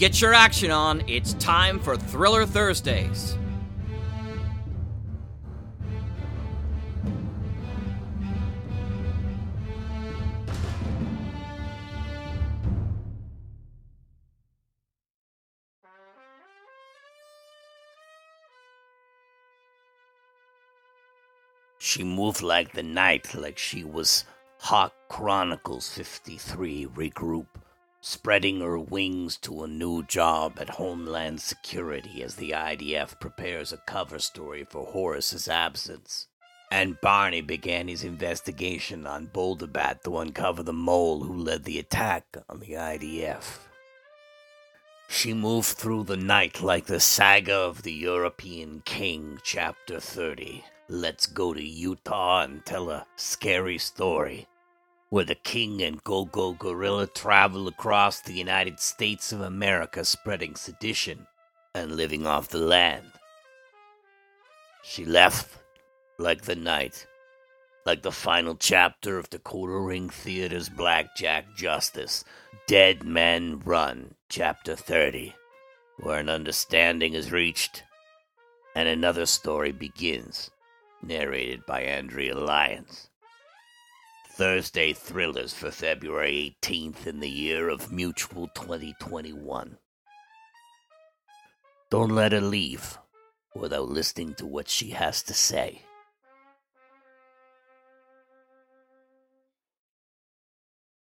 Get your action on, it's time for Thriller Thursdays. She moved like the night, like she was Hawk Chronicles 53 regroup, spreading her wings to a new job at Homeland Security as the IDF prepares a cover story for Horace's absence. And Barney began his investigation on Boulder Bat to uncover the mole who led the attack on the IDF. She moved through the night like the saga of the European King, Chapter 30. Let's go to Utah and tell a scary story, where the King and Go-Go guerrilla travel across the United States of America spreading sedition and living off the land. She left like the night, like the final chapter of the Quarter Ring Theater's Blackjack Justice, Dead Men Run, Chapter 30, where an understanding is reached and another story begins. Narrated by Andrea Lyons. Thursday Thrillers for February 18th in the year of Mutual 2021. Don't let her leave without listening to what she has to say.